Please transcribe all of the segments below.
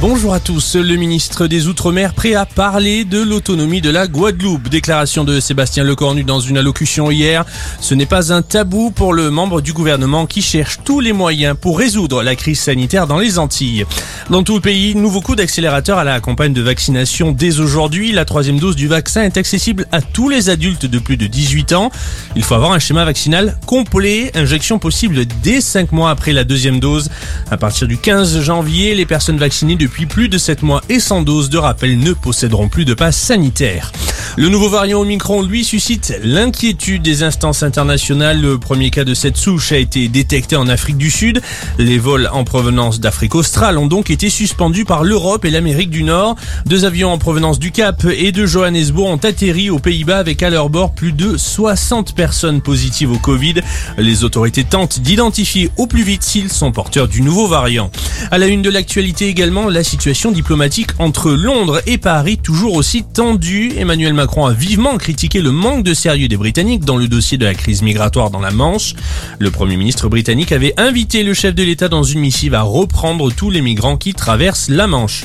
Bonjour à tous, le ministre des Outre-mer prêt à parler de l'autonomie de la Guadeloupe. Déclaration de Sébastien Lecornu dans une allocution hier. Ce n'est pas un tabou pour le membre du gouvernement qui cherche tous les moyens pour résoudre la crise sanitaire dans les Antilles. Dans tout le pays, nouveau coup d'accélérateur à la campagne de vaccination dès aujourd'hui. La troisième dose du vaccin est accessible à tous les adultes de plus de 18 ans. Il faut avoir un schéma vaccinal complet, injection possible dès 5 mois après la deuxième dose. À partir du 15 janvier, les personnes vaccinées depuis plus de 7 mois et sans dose de rappel ne posséderont plus de passe sanitaire. Le nouveau variant Omicron, lui, suscite l'inquiétude des instances internationales. Le premier cas de cette souche a été détecté en Afrique du Sud. Les vols en provenance d'Afrique australe ont donc été suspendus par l'Europe et l'Amérique du Nord. 2 avions en provenance du Cap et de Johannesburg ont atterri aux Pays-Bas avec à leur bord plus de 60 personnes positives au Covid. Les autorités tentent d'identifier au plus vite s'ils sont porteurs du nouveau variant. À la une de l'actualité également, la situation diplomatique entre Londres et Paris toujours aussi tendue. Emmanuel Macron a vivement critiqué le manque de sérieux des Britanniques dans le dossier de la crise migratoire dans la Manche. Le Premier ministre britannique avait invité le chef de l'État dans une missive à reprendre tous les migrants qui traversent la Manche.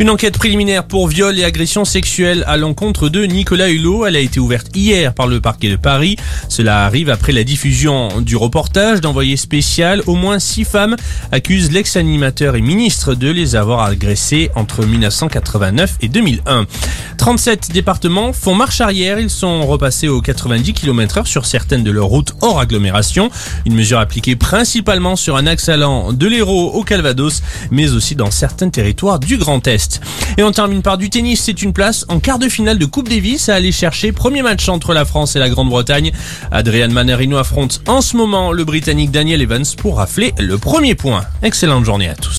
Une enquête préliminaire pour viol et agression sexuelle à l'encontre de Nicolas Hulot. Elle a été ouverte hier par le parquet de Paris. Cela arrive après la diffusion du reportage d'envoyé spécial. Au moins 6 femmes accusent l'ex-animateur et ministre de les avoir agressées entre 1989 et 2001. 37 départements font marche arrière. Ils sont repassés aux 90 km/h sur certaines de leurs routes hors agglomération. Une mesure appliquée principalement sur un axe allant de l'Hérault au Calvados, mais aussi dans certains territoires du Grand Est. Et on termine par du tennis, c'est une place en quart de finale de Coupe Davis à aller chercher. Premier match entre la France et la Grande-Bretagne. Adrien Mannarino affronte en ce moment le Britannique Daniel Evans pour rafler le premier point. Excellente journée à tous.